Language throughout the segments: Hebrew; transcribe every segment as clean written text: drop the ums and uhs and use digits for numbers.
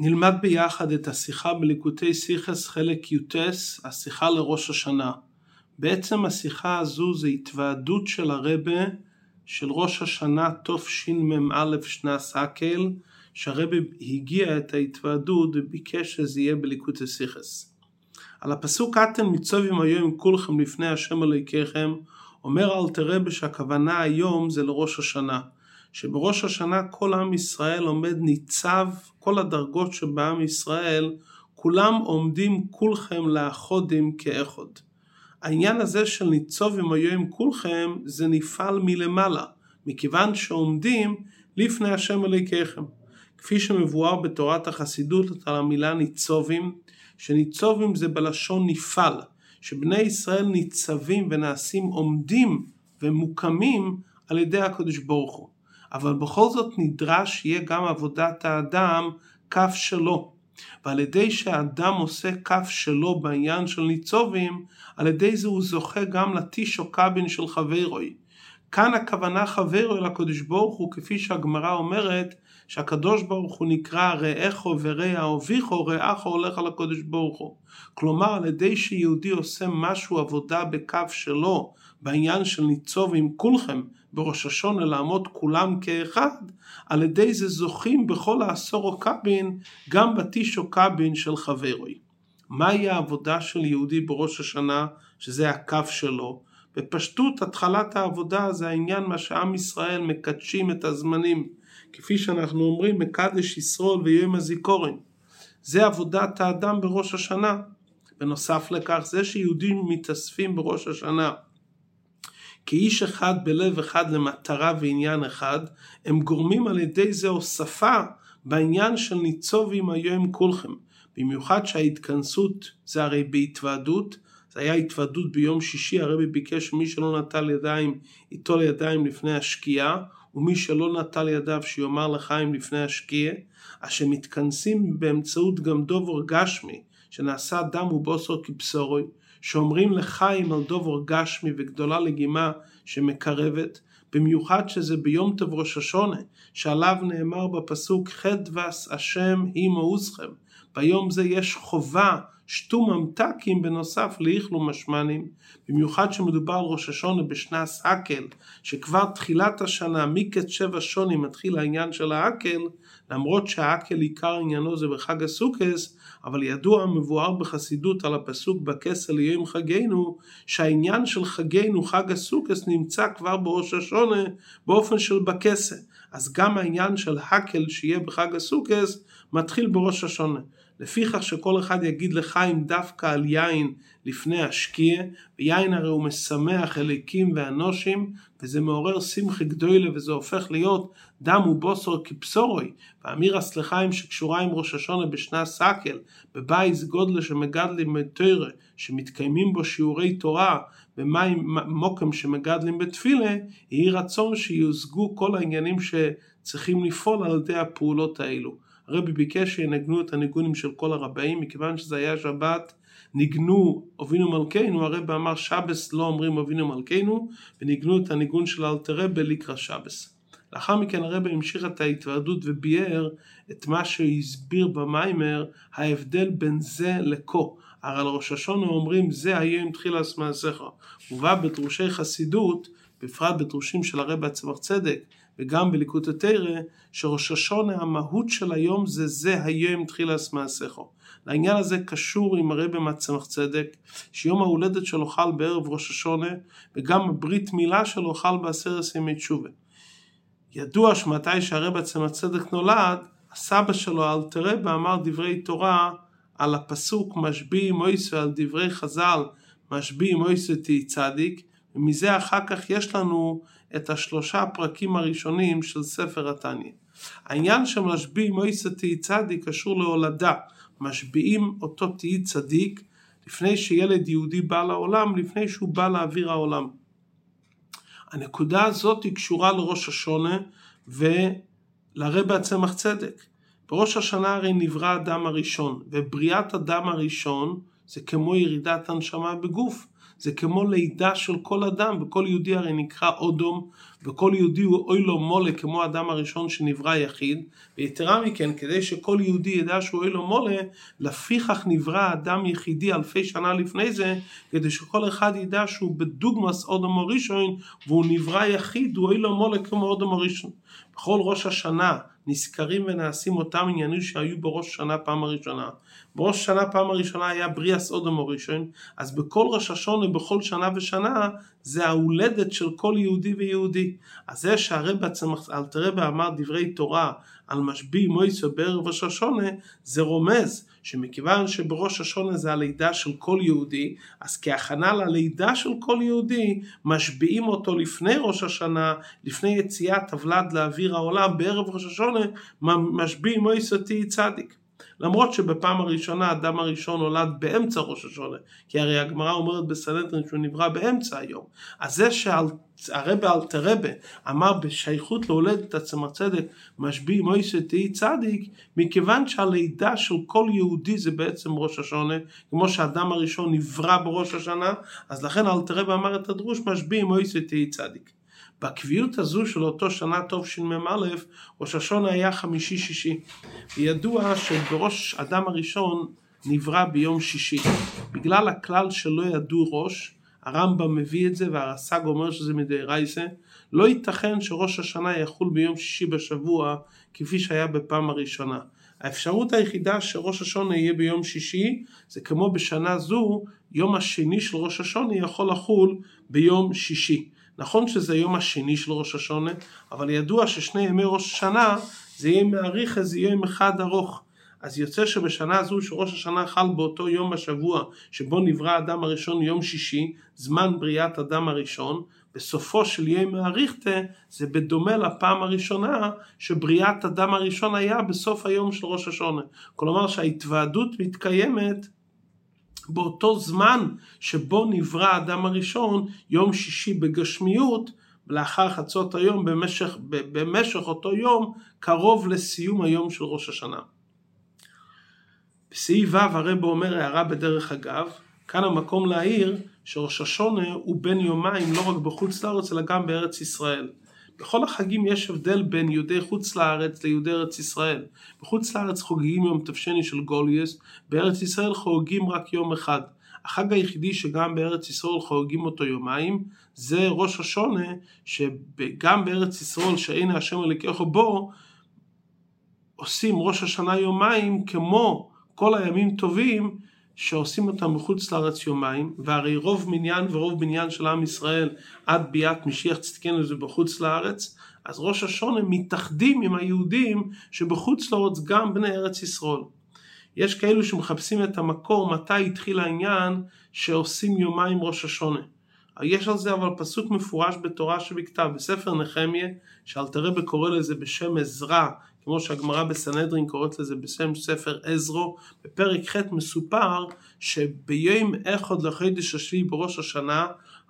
נלמד ביחד את השיחה בליקוטי סיכס חלק יוטס, השיחה לראש השנה. בעצם השיחה הזו זה התוועדות של הרבי של ראש השנה תוף ש"מ-א' שנה סקל, שהרבי הגיע את ההתוועדות וביקש שזה יהיה בליקוטי סיכס. על הפסוק אתם ניצבים היום כולכם לפני השם אלוהיכם, אומר אלתר רבי שהכוונה היום זה לראש השנה. שבראש השנה כל עם ישראל עומד ניצב, כל הדרגות שבעם ישראל, כולם עומדים כולכם לאחודים כאחד. העניין הזה של ניצבים היום כולכם זה נפעל מלמעלה, מכיוון שעומדים לפני השם אלוהיכם. כפי שמבואר בתורת החסידות על המילה ניצבים, שניצבים זה בלשון נפעל, שבני ישראל ניצבים ונעשים עומדים ומוקמים על ידי הקדוש ברוך הוא. אבל בכל זאת נדרש שיהיה גם עבודת האדם כף שלו, ועל ידי שהאדם עושה כף שלו בעניין של ניצובים, על ידי זה הוא זוכה גם לטיש או קבין של חברוי. כאן הכוונה חברוי לקדוש ברוך הוא, כפי שהגמרא אומרת שהקדוש ברוך הוא נקרא רעךו ורע אביכו, רעךו הולך על הקדוש ברוך הוא. כלומר על ידי שיהודי עושה משהו עבודה בכף שלו בעניין של ניצובים כולכם בראש השונה לעמוד כולם כאחד, על ידי זה זוכים בכל העשור או קבין גם בתיש או קבין של חברוי. מהי העבודה של יהודי בראש השנה שזה הכף שלו? בפשטות התחלת העבודה זה העניין מה שעם ישראל מקדשים את הזמנים, כפי שאנחנו אומרים מקדש ישראל ויום הזיכרון. זה עבודת האדם בראש השנה. בנוסף לכך זה שיהודים מתאספים בראש השנה כאיש אחד בלב אחד למטרה ועניין אחד, הם גורמים על ידי זה הוספה בעניין של ניצובים היום כולכם. במיוחד שההתכנסות זה הרי בהתוועדות, זה היה התוועדות ביום שישי, הרבי ביקש מי שלא נטל ידיים יטול ידיים לפני השקיעה, ומי שלא נטל ידיו שיאמר לחיים לפני השקיעה, אשר מתכנסים באמצעות גם דובר גשמי, שנעשה דם ובוסר כבשורוי, שאומרים לחיים על דובר גשמי וגדולה לגימה שמקרבת, במיוחד שזה ביום טוב ראש השונה, שעליו נאמר בפסוק חדבס השם עמו עוזכם. ביום זה יש חובה שתום ממתקים בנוסף לאיכלו משמנים, במיוחד שמדובר על ראש השונה בשנס אקל, שכבר תחילת השנה מקץ שבע שונים מתחיל העניין של האקל, למרות שהאקל עיקר עניינו זה בחג הסוכס, אבל ידוע מבואר בחסידות על הפסוק בכסל יום חגנו, שהעניין של חגנו חג הסוכס נמצא כבר בראש השונה באופן של בכסל, אז גם העניין של האקל שיהיה בחג הסוכס מתחיל בראש השונה. לפיכך שכל אחד יגיד לחיים דווקא על יין לפני השקיע, ויין הרי הוא משמח אליקים ואנושים, וזה מעורר שמחי גדולה וזה הופך להיות דם ובוסור כבשורוי, ואמירה סלחיים שקשורה עם ראש השונה בשנה סקל, בבייס גודלה שמגדלים בתורה, שמתקיימים בו שיעורי תורה, ומים מוקם שמגדלים בתפילה, יהי רצון שיוזגו כל העניינים שצריכים לפעול על ידי הפעולות האלו. הרבי ביקש שינגנו את הניגונים של כל הרבאים, מכיוון שזה היה שבת, ניגנו אבינו מלכנו, הרבי אמר שבס לא אומרים אבינו מלכנו, וניגנו את הניגון של אלתר רבי לקרא שבס. לאחר מכן הרבי המשיך את ההתוועדות וביאר את מה שהסביר במיימר, ההבדל בין זה לכה. הרי על ראש השונה אומרים זה היום תחילת מעשיך. מובא בתרושי חסידות, בפרט בתרושים של הרבי הצמח צדק, וגם בליקוטי תורה, שראש השונה המהות של היום זה היום תחילת מעשיך. לעניין הזה קשור עם הרבי tzemach tzedek, שיום ההולדת שלו חל בערב ראש השונה, וגם ברית מילה שלו חל בעשרת ימי תשובה. ידוע שמתי שהרבי tzemach tzedek נולד, הסבא שלו אלתר רבי אמר דברי תורה על הפסוק משביעי מויסו, על דברי חז"ל משביעי מויסו תהי צדיק, ומזה אחר כך יש לנו את השלושה הפרקים הראשונים של ספר התניא. העניין שמשביעים מויסו תהי צדיק קשור להולדה. משביעים אותו תהי צדיק לפני שילד יהודי בא לעולם, לפני שהוא בא לאוויר העולם. הנקודה הזאת היא קשורה לראש השונה ולרבי tzemach tzedek. בראש השנה הרי נברא אדם הראשון, ובריאת אדם הראשון זה כמו ירידת הנשמה בגוף. זה כמו לידה של כל אדם, וכל יהודי הרי נקרא אודום, וכל יהודי הוא אוי לו מולה כמו האדם הראשון שנברא יחיד, ויתרה מכן כדי שכל יהודי ידע שהוא אוי לו מולה, לפיכך נברא אדם יחידי אלפי שנה לפני זה, כדי שכל אחד ידע שהוא בדוגמס אדם הראשון, והוא נברא יחיד, הוא אוי לו מולה כמו אדם הראשון. בכל ראש השנה נזכרים ונעשים אותם עניינים שהיו בראש השנה פעם הראשונה. בראש השנה פעם הראשונה היה בריאס אדם הראשון, אז בכל ראש השנה ובכל שנה ושנה זה ההולדת של כל יהודי ויהודי. אז זה שהרבא צמח אלתרבא אמר דברי תורה על משבי מויסו בערב ראש השנה, זה רומז שמכיוון שבראש השנה זה הלידה של כל יהודי, אז כהכנה ללידה של כל יהודי משביעים אותו לפני ראש השנה, לפני יציאת הוולד לאוויר העולם בערב ראש השנה, משביעים מויסו תהי צדיק. למרות שבפעם הראשונה אדם הראשון נולד באמצע ראש השנה, כי הרי הגמרא אומרת בסנהדרין שהוא נברא באמצע היום. אז זה שהרבא אלתרבא אמר בשייכות להולדת tzemach tzedek משביע מויסה תהי צדיק, מכיוון שהלידה של כל יהודי זה בעצם ראש השנה, כמו שהאדם הראשון נברא בראש השנה, אז לכן אלתרבא אמר את הדרוש משביע מויסה תהי צדיק. בקביעות הזו של אותו שנה טוב שמ"א, ראש השנה היה חמישי-שישי. וידוע שבראש אדם הראשון נברא ביום שישי. בגלל הכלל שלא ידעו ראש, הרמב"ם מביא את זה והרס"ג אומר שזה מדאורייתא, לא ייתכן שראש השנה יחול ביום שישי בשבוע כפי שהיה בפעם הראשונה. האפשרות היחידה שראש השנה יהיה ביום שישי, זה כמו בשנה זו, יום השני של ראש השנה יכול לחול ביום שישי. נכון שזה יום השני של ראש השנה, אבל ידוע ששני ימי ראש השנה זה יהיה מאריך, אז יהיה יום אחד ארוך. אז יוצא שבשנה הזו שראש השנה חל באותו יום בשבוע שבו נברא האדם הראשון יום שישי, זמן בריאת אדם הראשון, בסופו של יום האריכתה זה בדומה לפעם הראשונה שבריאת אדם הראשון היה בסוף היום של ראש השנה. כלומר שההתוועדות מתקיימת באותו זמן שבו נברא האדם הראשון יום שישי בגשמיות, ולאחר חצות היום במשך אותו יום קרוב לסיום היום של ראש השנה. בסעיף ו' הרב אומר הערה בדרך אגב, כאן המקום להעיר שראש השנה הוא בין יומיים לא רק בחוץ לארץ אלא גם בארץ ישראל. בכל החגים יש הבדל בין יהודי חוץ לארץ ליהודי ארץ ישראל. בחוץ לארץ חוגגים יום תבשני של גוליוס, בארץ ישראל חוגגים רק יום אחד. החג היחידי שגם בארץ ישראל חוגגים אותו יומיים, זה ראש השנה, שגם בארץ ישראל שהנה השם אלוקיך בו, עושים ראש השנה יומיים כמו כל הימים טובים, שעושים אותם מחוץ לארץ יומיים, והרי רוב מניין ורוב בניין של עם ישראל עד ביאת משיח צדקנו זה בחוץ לארץ, אז ראש השנה מתאחדים עם היהודים שבחוץ לארץ גם בני ארץ ישראל. יש כאלו שמחפשים את המקור מתי התחיל העניין שעושים יומיים ראש השנה. יש על זה אבל פסוק מפורש בתורה שבכתב, בספר נחמיה, שאלתרבא קורא לזה בשם עזרא, כמו שהגמרא בסנהדרין קוראת לזה בשם ספר עזרא, בפרק ח' מסופר שביום אחד לחודש השביעי בראש השנה,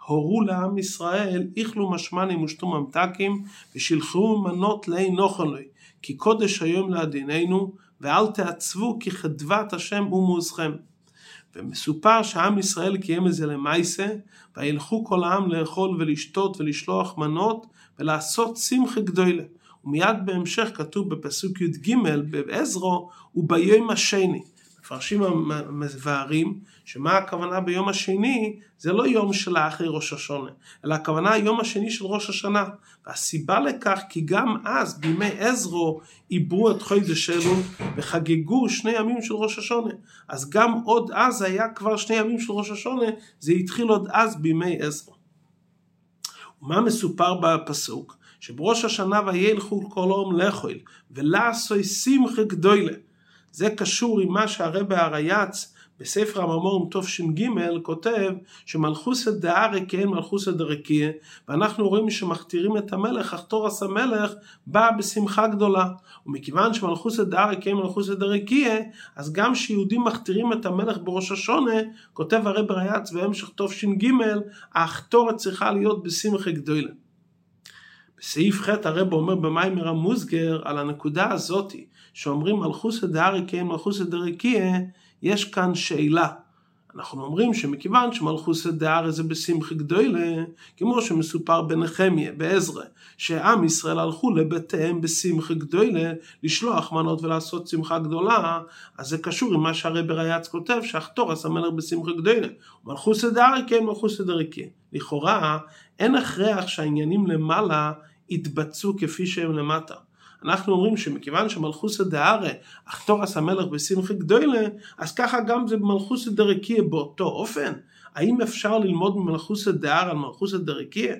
הורו לעם ישראל, איכלו משמנים ושתו ממתקים, ושלחו מנות לאי נאכל ליה, כי קודש היום לעדיננו, ואל תעצבו כי חדבת השם הוא מעוזכם. ומסופר שהעם ישראל קיים את זה למעשה, וילכו כל העם לאכול ולשתות ולשלוח מנות, ולעשות שמחה גדולה. ומיד בהמשך כתוב בפסוק י"ג בעזרא וביום השני. מפרשים מבארים שמה הכוונה ביום השני, זה לא יום של אחרי ראש השנה, אלא הכוונה יום השני של ראש השנה. והסיבה לכך כי גם אז בימי עזרא עיברו את חודש אלול וחגגו שני ימים של ראש השנה. אז גם עוד אז היה כבר שני ימים של ראש השנה, זה התחיל עוד אז בימי עזרא. ומה מסופר בפסוק? שבראש השנה וילכו כל העם לאכול, ולעשו שמחה גדולה. זה קשור עם מה שהרבי הריי"צ בספר הממורים תש"ג כותב, שמלכוסא דהרא כן מלכוסא דרקיע, ואנחנו רואים שמכתירים את המלך, אך תורס המלך בא בשמחה גדולה. ומכיוון שמלכוסא דהרא כן מלכוסא דרקיע, אז גם שיהודים מכתירים את המלך בראש השנה, כותב הרבי הריי"צ בהמשך תש"ג, ההכתרה צריכה להיות בשמחה גדולה. בסעיף ח' הרב אומר במיימר המוסגר על הנקודה הזאת שאומרים מלכוסא דהרא כן מלכוסא דרקיע, יש כאן שאלה אנחנו אומרים שמכיוון שמלכוס הדאר זה בשמחי גדולה, כמו שמסופר בנחמיה, בעזרה, שעם ישראל הלכו לבתיהם בשמחי גדולה, לשלוח מנות ולעשות שמחה גדולה, אז זה קשור עם מה שהרב רייץ כותב, שהחתור עשה מלך בשמחי גדולה. מלכוס הדאר כן, מלכוס הדאר כן. לכאורה, אין הכרח שהעניינים למעלה יתבצעו כפי שהם למטה. אנחנו אומרים שמכיוון שמלכוס הדארה אחתורס המלך בשמחה גדולה, אז ככה גם זה במלכוס הדרקיה באותו אופן. האם אפשר ללמוד ממלכוס הדארה על מלכוס הדרקיה?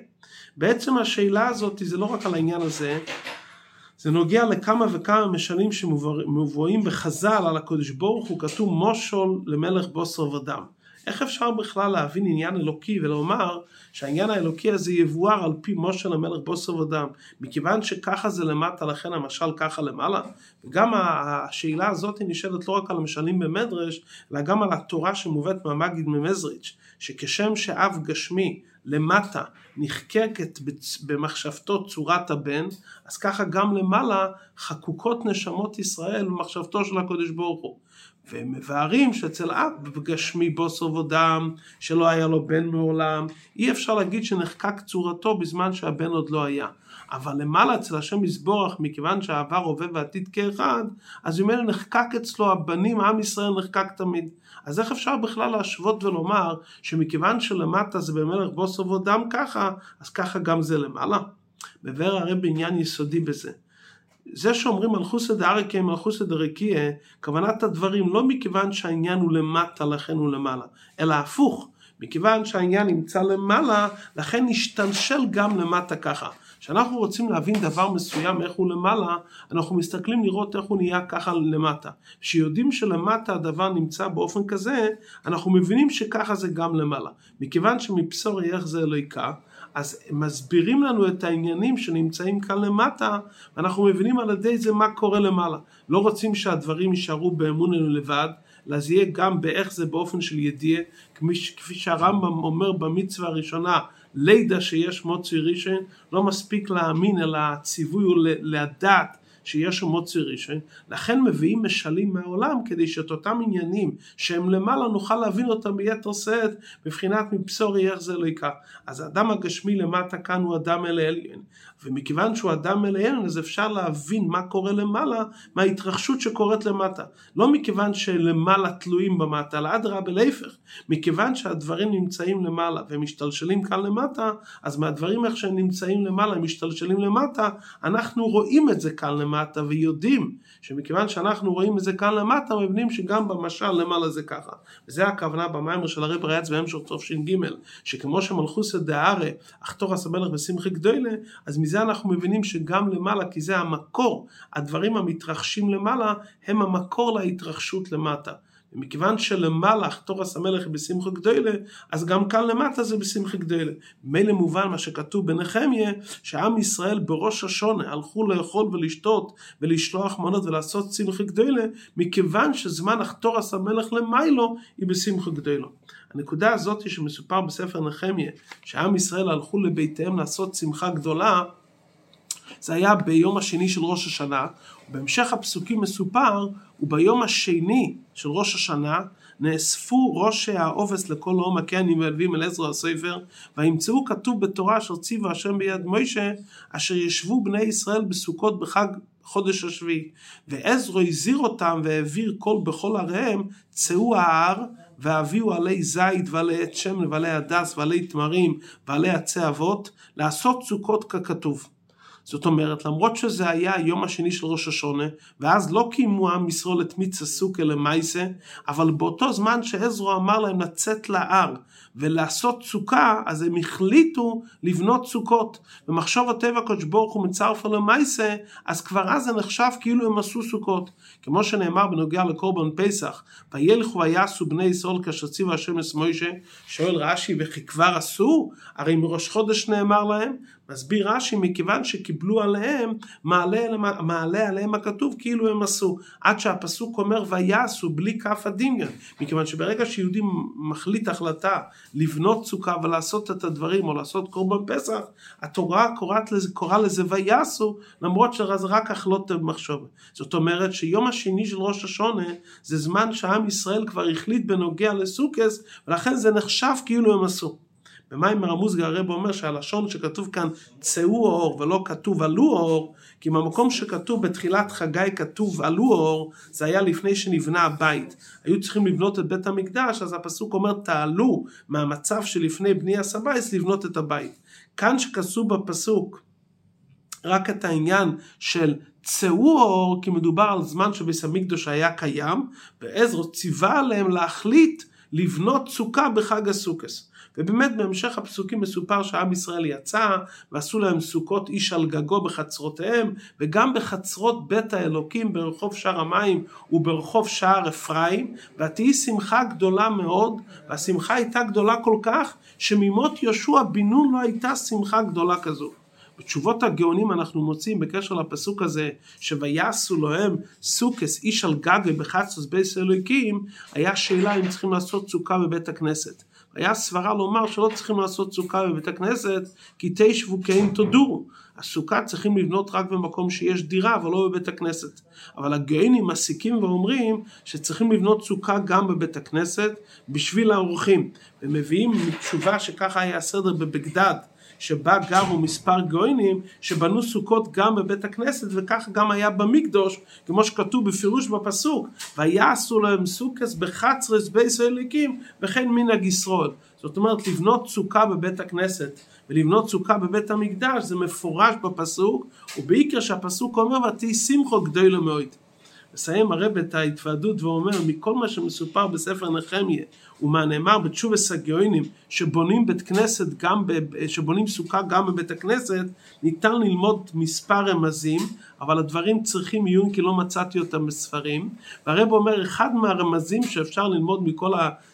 בעצם השאלה הזאת זה לא רק על העניין הזה, זה נוגע לכמה וכמה משלים שמובואים בחז"ל על הקדוש ברוך הוא, כתוב מושול למלך בוסר ודם. איך אפשר בכלל להבין עניין אלוקי ולומר שהעניין האלוקי הזה יבואר על פי מושל המלך בוסר ודם, מכיוון שככה זה למטה לכן המשל ככה למעלה? וגם השאלה הזאת נשאלת לא רק על המשלים במדרש, אלא גם על התורה שמובאת מהמגיד ממזריץ', שכשם שאב גשמי למטה נחקקת במחשבתו צורת הבן, אז ככה גם למעלה חקוקות נשמות ישראל במחשבתו של הקדוש ברוך הוא. והם מבארים שאצל אב גשמי בוסר ודם, שלא היה לו בן מעולם, אי אפשר להגיד שנחקק צורתו בזמן שהבן עוד לא היה. אבל למעלה אצל השם יזבורך, מכיוון שהעבר הווה ועתיד כאחד, אז אם אלה נחקק אצלו הבנים, עם ישראל נחקק תמיד. אז איך אפשר בכלל להשוות ולומר שמכיוון שלמטה זה במלך בוסר ודם ככה, אז ככה גם זה למעלה? מבאר הרי בעניין יסודי בזה. זה שאומרים מלכוס הדארקיה מלכוס הדרקיה, כוונת הדברים לא מכיוון שהעניין הוא למטה לכן הוא למעלה, אלא הפוך, מכיוון שהעניין נמצא למעלה לכן נשתנשל גם למטה ככה. כשאנחנו רוצים להבין דבר מסוים איך הוא למעלה, אנחנו מסתכלים לראות איך הוא נהיה ככה למטה. כשיודעים שלמטה הדבר נמצא באופן כזה, אנחנו מבינים שככה זה גם למעלה. מכיוון שמבשור איך זה אלוהיקה, אז מסבירים לנו את העניינים שנמצאים כאן למטה, ואנחנו מבינים על ידי זה מה קורה למעלה. לא רוצים שהדברים יישארו באמוננו לבד, אלא זה יהיה גם באיך זה באופן של ידיעה, כפי שהרמב"ם אומר במצווה הראשונה, לידע שיש מוציא ראשון, לא מספיק להאמין, אלא הציווי הוא לדעת שיש מוציא ראשון. לכן מביאים משלים מהעולם, כדי שאת אותם עניינים שהם למעלה נוכל להבין אותם ביתר שאת, מבחינת מבשורי איך זה אלוהיקה. אז האדם הגשמי למטה כאן הוא אדם אל עליון, ומכיוון שהוא אדם אל עליון אז אפשר להבין מה קורה למעלה, מה ההתרחשות שקורית למטה. לא מכיוון שלמעלה תלויים במטה, אלא אדרבה להפך, מכיוון שהדברים נמצאים למעלה ומשתלשלים כאן למטה, אז מהדברים איך שהם נמצאים למעלה משתלשלים למטה, אנחנו רואים את זה כאן למטה ויודעים שמכיוון שאנחנו רואים את זה כאן למטה, מבינים שגם במשל למעלה זה ככה. וזה הכוונה במאמר של הרב רייץ בהמשך תוף ש"ג, שכמו שמלכוס הדארה אחתורס המלך בשמחה גדולה, אז מזה אנחנו מבינים שגם למעלה, כי זה המקור, הדברים המתרחשים למעלה הם המקור להתרחשות למטה. ומכיוון שלמעלה אחתורס המלך בשמחה גדולה, אז גם כאן למטה זה בשמחה גדולה. מילא מובן מה שכתוב בנחמיה, שעם ישראל בראש השונה הלכו לאכול ולשתות ולשלוח מנות ולעשות שמחה גדולה, מכיוון שזמן אחתורס המלך למיילו היא בשמחה גדולה. הנקודה הזאת שמסופר בספר נחמיה, שעם ישראל הלכו לביתיהם לעשות שמחה גדולה, זה היה ביום השני של ראש השנה, ובהמשך הפסוקים מסופר, וביום השני של ראש השנה, נאספו ראשי העובס לכל לאום הכהנים והלווים אל עזרא הסופר, וימצאו כתוב בתורה אשר ציווה השם ביד מוישה, אשר ישבו בני ישראל בסוכות בחג חודש השביעי, ועזרא הזהיר אותם והעביר קול בכל עריהם, צאו ההר, והביאו עלי זית ועלי עץ שמן ועלי הדס ועלי תמרים ועלי עצי אבות, לעשות סוכות ככתוב. זאת אומרת, למרות שזה היה היום השני של ראש השונה, ואז לא קיימו עם ישראל את מצוות הסוכה למעשה, אבל באותו זמן שעזרא אמר להם לצאת להר ולעשות סוכה, אז הם החליטו לבנות סוכות. במחשוב הטבע הקדוש ברוך הוא מצרף למעשה, אז כבר אז זה נחשב כאילו הם עשו סוכות. כמו שנאמר בנוגע לקורבן פסח, וילכו ויעשו בני ישראל כאשר ציווה השם את משה, שואל רש"י וכי כבר עשו? הרי מראש חודש נאמר להם, מסביר רש"י, מכיוון שקיבלו עליהם, מעלה עליהם הכתוב, כאילו הם עשו, עד שהפסוק אומר ויעשו בלי כף הדינגן, מכיוון שברגע שיהודי מחליט החלטה לבנות סוכה ולעשות את הדברים, או לעשות קורבן פסח, התורה קורא לזה ויעשו, למרות שזה רק החלטה במחשבה. זאת אומרת שיום השני של ראש השונה, זה זמן שהעם ישראל כבר החליט בנוגע לסוכס, ולכן זה נחשב כאילו הם עשו. במיימר המוסגר הרב אומר שהלשון שכתוב כאן צאו אור ולא כתוב עלו אור, כי במקום שכתוב בתחילת חגי כתוב עלו אור, זה היה לפני שנבנה הבית. היו צריכים לבנות את בית המקדש, אז הפסוק אומר תעלו מהמצב שלפני בני הסבייס לבנות את הבית. כאן שכתוב בפסוק רק את העניין של צאו אור, כי מדובר על זמן שבית המקדש היה קיים, ועזרא ציווה עליהם להחליט לבנות סוכה בחג הסוכות. ובאמת בהמשך הפסוקים מסופר שעם ישראל יצא ועשו להם סוכות איש על גגו בחצרותיהם, וגם בחצרות בית האלוקים ברחוב שער המים וברחוב שער אפרים, ותהי שמחה גדולה מאוד, והשמחה הייתה גדולה כל כך שממות יהושע בן נון לא הייתה שמחה גדולה כזו. בתשובות הגאונים אנחנו מוצאים בקשר לפסוק הזה, שויעשו להם סוכס איש על גג ובחצרות בית האלוקים, היה שאלה אם צריכים לעשות סוכה בבית הכנסת. היה סברה לומר שלא צריכים לעשות סוכה בבית הכנסת, כי תשבו קיים תודורו. הסוכה צריכים לבנות רק במקום שיש דירה, אבל לא בבית הכנסת. אבל הגאונים מסיקים ואומרים שצריכים לבנות סוכה גם בבית הכנסת בשביל האורחים. ומביאים תשובה שככה היה הסדר בבגדד, שבה גרו מספר גאונים שבנו סוכות גם בבית הכנסת, וכך גם היה במקדוש, כמו שכתוב בפירוש בפסוק ויעשו להם סוכס בחצרס בית האלוקים וכן מנהג ישראל. זאת אומרת לבנות סוכה בבית הכנסת ולבנות סוכה בבית המקדש זה מפורש בפסוק, ובעיקר שהפסוק אומר ותהי שמחה גדולה מאוד. מסיים הרב את ההתוועדות ואומר מכל מה שמסופר בספר נחמיה ומה נאמר בתשובת הגאונים שבונים בית כנסת גם שבונים סוכה גם בבית הכנסת, ניתן ללמוד מספר רמזים, אבל הדברים צריכים עיון כי לא מצאתי אותם בספרים. והרב אומר אחד מהרמזים שאפשר ללמוד מכל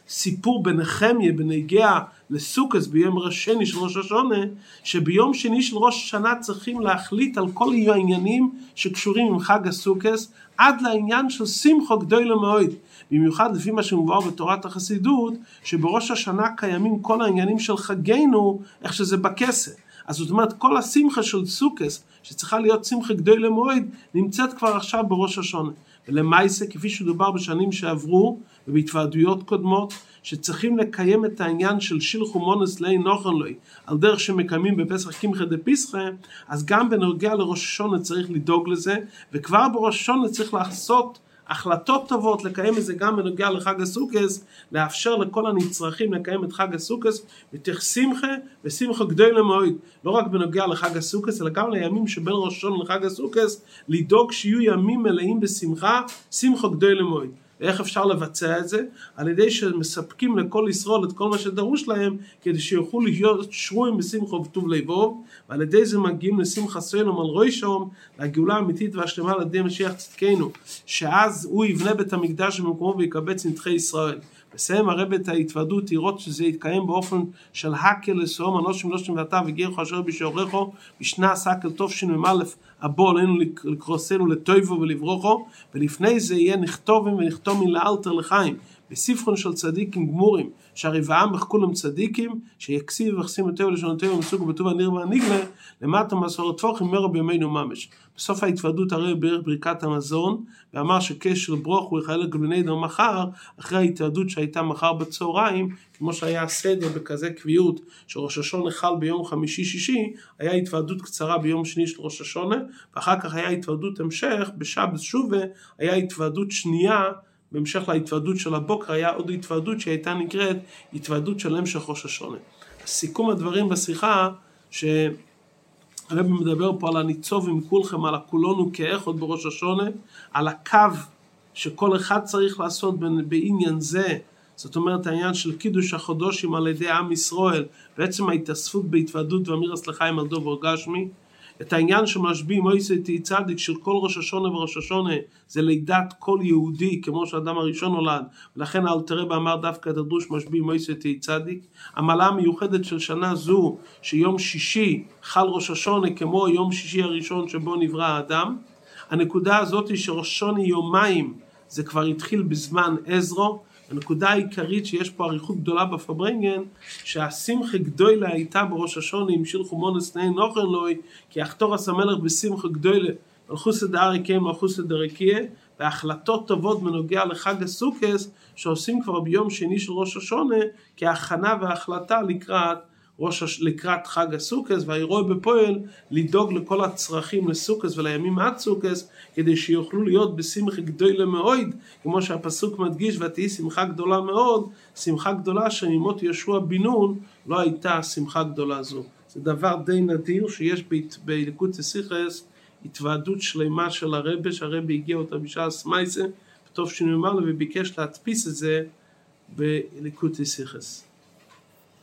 הסיפור בנחמיה בנגיעה לסוכות ביום השני של ראש השנה, שביום שני של ראש השנה צריכים להחליט על כל העניינים שקשורים עם חג הסוכות, עד לעניין של שמחה גדולה מאוד, במיוחד לפי מה שמובא בתורת החסידות, שבראש השנה קיימים כל העניינים של חגנו, איך שזה בכסף. אז זאת אומרת, כל השמחה של סוכות, שצריכה להיות שמחה גדולה מאוד, נמצאת כבר עכשיו בראש השנה. ולמעשה, כפי שדובר בשנים שעברו, ובהתוועדויות קודמות, שצריכים לקיים את העניין של שילחו מונס לאי נוחן לאי, על דרך שמקיימים בפסח קמחא דפסחא, אז גם בנוגע לראש השנה צריך לדאוג לזה, וכבר בראש השנה צריך לעשות החלטות טובות, לקיים את זה גם בנוגע לחג הסוכות, לאפשר לכל הנצרכים לקיים את חג הסוכות, מתוך שמחה ושמחה גדולה מאוד, לא רק בנוגע לחג הסוכות, אלא גם לימים שבין ראש השנה לחג הסוכות, לדאוג שיהיו ימים מלאים בשמחה, שמחה גדולה מאוד. ואיך אפשר לבצע את זה? על ידי שמספקים לכל ישראל את כל מה שדרוש להם, כדי שיוכלו להיות שרויים בשמחה ובטוב לבב, ועל ידי זה מגיעים לשמחה סולם על ראשם, לגאולה האמיתית והשלמה על ידי משיח צדקנו, שאז הוא יבנה בית המקדש במקומו ויקבץ נדחי ישראל. מסיים הרב את ההתוועדות לראות שזה יתקיים באופן של הקל לסעום אנושים לא שמבטא וגרחו אשר בשעורכו בשנה הסקל טוב שנמלף הבוא עלינו לקרוסנו לטויבו ולברוכו, ולפני זה יהיה נכתובים ונכתומים לאלתר לחיים בספרון של צדיקים גמורים שהרבעם בחכולם צדיקים שיקסיב וחסים אותו ולשונותיו ומסוג ובטוב הניר והניגלה למטה מסורת פורחים מרו בימינו ממש. בסוף ההתוועדות הרי בערך ברכת המזון, ואמר שקש של ברוך הוא יחלק לבנינו מחר, אחרי ההתוועדות שהייתה מחר בצהריים, כמו שהיה הסדר בכזה קביעות שראש השונה חל ביום חמישי-שישי, היה התוועדות קצרה ביום שני של ראש השונה, ואחר כך היה התוועדות המשך, בשבת שובה היה התוועדות שנייה, בהמשך להתוועדות של הבוקר היה עוד התוועדות שהייתה נקראת התוועדות של המשך ראש השונה. סיכום הדברים בשיחה הרב מדבר פה על הניצובים כולכם, על הכולנו כאחד בראש השונה, על הקו שכל אחד צריך לעשות בעניין זה, זאת אומרת העניין של קידוש החודשים על ידי עם ישראל, בעצם ההתאספות בהתוועדות ואמירס לחיים על דוב הרגשמי, את העניין שמשביע מויסי תהי צדיק של כל ראש השונה וראש השונה, זה לידת כל יהודי, כמו שאדם הראשון נולד, ולכן אל תראה באמר דווקא את הדרוש משביע מויסי תהי צדיק. המעלה המיוחדת של שנה זו, שיום שישי חל ראש השונה כמו יום שישי הראשון שבו נברא האדם. הנקודה הזאת היא שראש השונה יומיים, זה כבר התחיל בזמן עזרא. הנקודה העיקרית שיש פה אריכות גדולה בפברנגן, שהשמחה גדולה הייתה בראש השונה, עם שילחו מונס נהי נוכן לוי, כי אחתור עשה מלך בשמחה גדולה, מלכוס הדאריקיה, מלכוס הדאריקיה, והחלטות טובות מנוגע לחג הסוכס, שעושים כבר ביום שני של ראש השונה, כהכנה וההחלטה לקראת חג הסוכס, והאירוע בפועל לדאוג לכל הצרכים לסוכס ולימים עד סוכס, כדי שיוכלו להיות בשמחה גדולה מאוד, כמו שהפסוק מדגיש, ותהי שמחה גדולה מאוד, שמחה גדולה שממות יהושע בן נון לא הייתה שמחה גדולה זו. זה דבר די נדיר שיש בליקוטי סיכס התוועדות שלמה של הרבי, שהרבי הגיע אותה בשעה סמייסה, בתוף שנאמר לו וביקש להדפיס את זה בליקוטי סיכס.